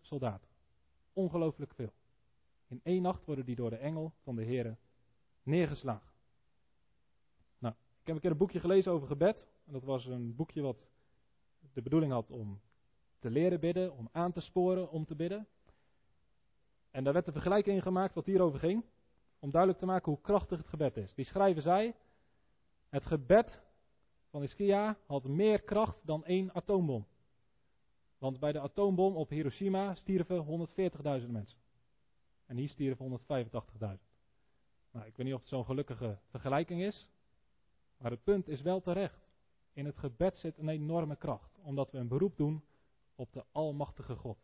soldaten. Ongelooflijk veel. In één nacht worden die door de engel van de Heer neergeslagen. Nou, ik heb een keer een boekje gelezen over gebed. En dat was een boekje wat de bedoeling had om te leren bidden, om aan te sporen, om te bidden. En daar werd de vergelijking gemaakt wat hierover ging. Om duidelijk te maken hoe krachtig het gebed is. Die schrijver zei, het gebed van Hizkia had meer kracht dan één atoombom. Want bij de atoombom op Hiroshima stierven 140.000 mensen. En hier stierven 185.000. Nou, ik weet niet of het zo'n gelukkige vergelijking is. Maar het punt is wel terecht. In het gebed zit een enorme kracht. Omdat we een beroep doen op de almachtige God.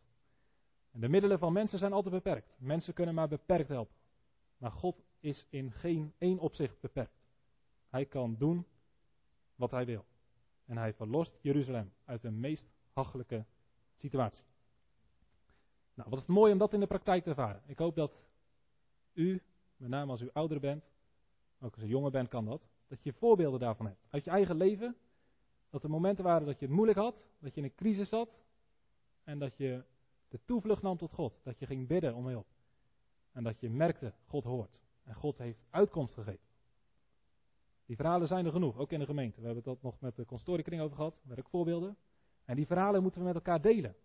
En de middelen van mensen zijn altijd beperkt. Mensen kunnen maar beperkt helpen. Maar God is in geen één opzicht beperkt. Hij kan doen wat hij wil. En hij verlost Jeruzalem uit de meest hachelijke situatie. Nou, wat is het mooi om dat in de praktijk te ervaren. Ik hoop dat u, met name als u ouder bent, ook als u jonger bent kan dat, dat je voorbeelden daarvan hebt. Uit je eigen leven, dat er momenten waren dat je het moeilijk had, dat je in een crisis zat en dat je de toevlucht nam tot God. Dat je ging bidden om hulp. En dat je merkte, God hoort. En God heeft uitkomst gegeven. Die verhalen zijn er genoeg, ook in de gemeente. We hebben dat nog met de constoriekring over gehad, met ook voorbeelden. En die verhalen moeten we met elkaar delen.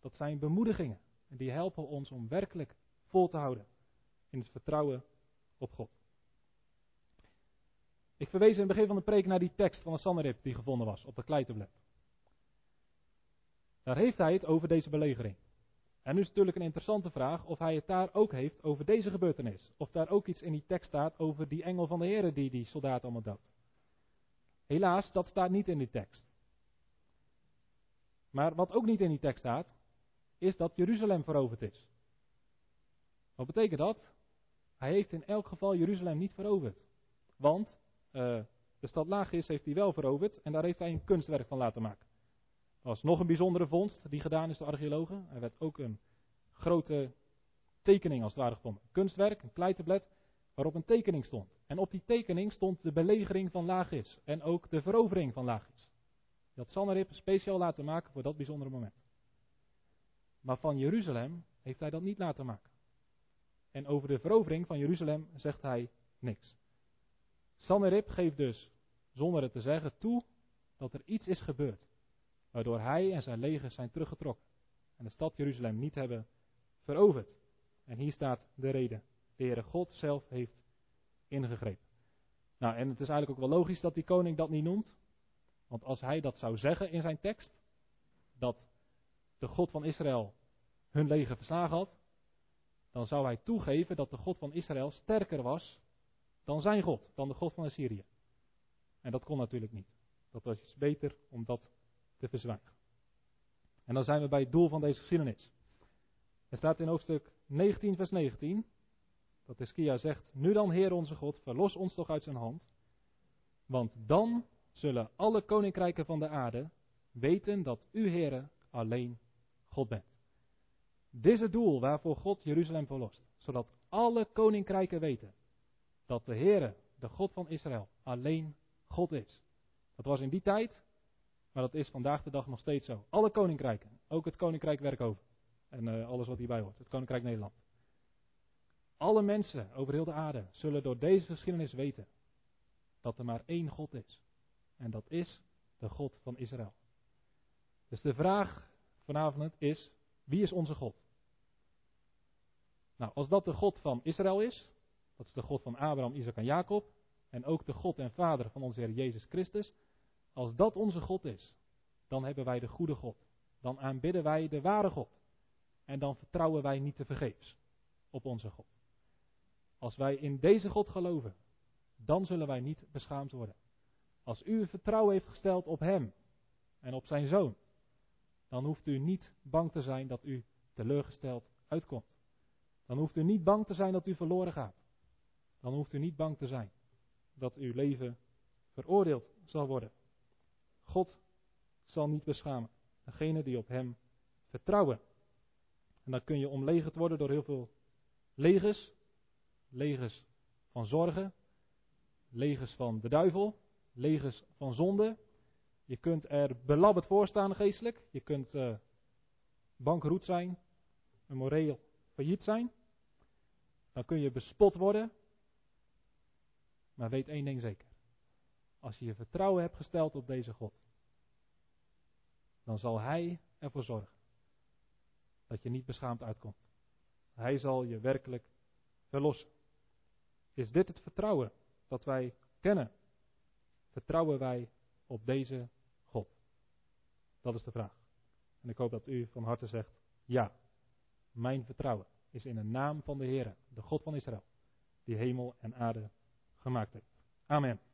Dat zijn bemoedigingen. En die helpen ons om werkelijk vol te houden in het vertrouwen op God. Ik verwees in het begin van de preek naar die tekst van de Sanherib die gevonden was op de kleitablet. Daar heeft hij het over deze belegering. En nu is het natuurlijk een interessante vraag of hij het daar ook heeft over deze gebeurtenis. Of daar ook iets in die tekst staat over die engel van de Heere die die soldaten allemaal doodt. Helaas, dat staat niet in die tekst. Maar wat ook niet in die tekst staat, is dat Jeruzalem veroverd is. Wat betekent dat? Hij heeft in elk geval Jeruzalem niet veroverd. Want de stad Lachis heeft hij wel veroverd en daar heeft hij een kunstwerk van laten maken. Dat was nog een bijzondere vondst die gedaan is door archeologen. Er werd ook een grote tekening als het ware gevonden. Een kunstwerk, een kleitablet, waarop een tekening stond. En op die tekening stond de belegering van Lachis en ook de verovering van Lachis. Die had Sanherib speciaal laten maken voor dat bijzondere moment. Maar van Jeruzalem heeft hij dat niet laten maken. En over de verovering van Jeruzalem zegt hij niks. Sanherib geeft dus, zonder het te zeggen, toe dat er iets is gebeurd. Waardoor hij en zijn legers zijn teruggetrokken. En de stad Jeruzalem niet hebben veroverd. En hier staat de reden. De Heere God zelf heeft ingegrepen. Nou, en het is eigenlijk ook wel logisch dat die koning dat niet noemt. Want als hij dat zou zeggen in zijn tekst, dat de God van Israël hun leger verslagen had, dan zou hij toegeven dat de God van Israël sterker was dan zijn God, dan de God van Assyrië. En dat kon natuurlijk niet. Dat was iets beter om dat te verzwijgen. En dan zijn we bij het doel van deze geschiedenis. Er staat in hoofdstuk 19 vers 19 dat Hizkia zegt: nu dan, Heer onze God, verlos ons toch uit zijn hand, want dan zullen alle koninkrijken van de aarde weten dat u, Heere, alleen God bent. Dit is het doel waarvoor God Jeruzalem verlost, zodat alle koninkrijken weten dat de Heere, de God van Israël, alleen God is. Dat was in die tijd, maar dat is vandaag de dag nog steeds zo. Alle koninkrijken, ook het koninkrijk Werkhoven en alles wat hierbij hoort, het koninkrijk Nederland. Alle mensen over heel de aarde zullen door deze geschiedenis weten dat er maar één God is. En dat is de God van Israël. Dus de vraag vanavond is: wie is onze God? Nou, als dat de God van Israël is, dat is de God van Abraham, Isaac en Jacob, en ook de God en Vader van onze Heer Jezus Christus, als dat onze God is, dan hebben wij de goede God. Dan aanbidden wij de ware God. En dan vertrouwen wij niet tevergeefs op onze God. Als wij in deze God geloven, dan zullen wij niet beschaamd worden. Als u vertrouwen heeft gesteld op hem en op zijn zoon, dan hoeft u niet bang te zijn dat u teleurgesteld uitkomt. Dan hoeft u niet bang te zijn dat u verloren gaat. Dan hoeft u niet bang te zijn dat uw leven veroordeeld zal worden. God zal niet beschamen degene die op hem vertrouwen. En dan kun je omlegerd worden door heel veel legers. Legers van zorgen. Legers van de duivel. Legers van zonde. Je kunt er belabberd voor staan geestelijk. Je kunt bankroet zijn. Een moreel failliet zijn. Dan kun je bespot worden. Maar weet één ding zeker. Als je je vertrouwen hebt gesteld op deze God, dan zal hij ervoor zorgen dat je niet beschaamd uitkomt. Hij zal je werkelijk verlossen. Is dit het vertrouwen dat wij kennen? Vertrouwen wij op deze God? Dat is de vraag. En ik hoop dat u van harte zegt: ja, mijn vertrouwen is in de naam van de Heere, de God van Israël, die hemel en aarde gemaakt heeft. Amen.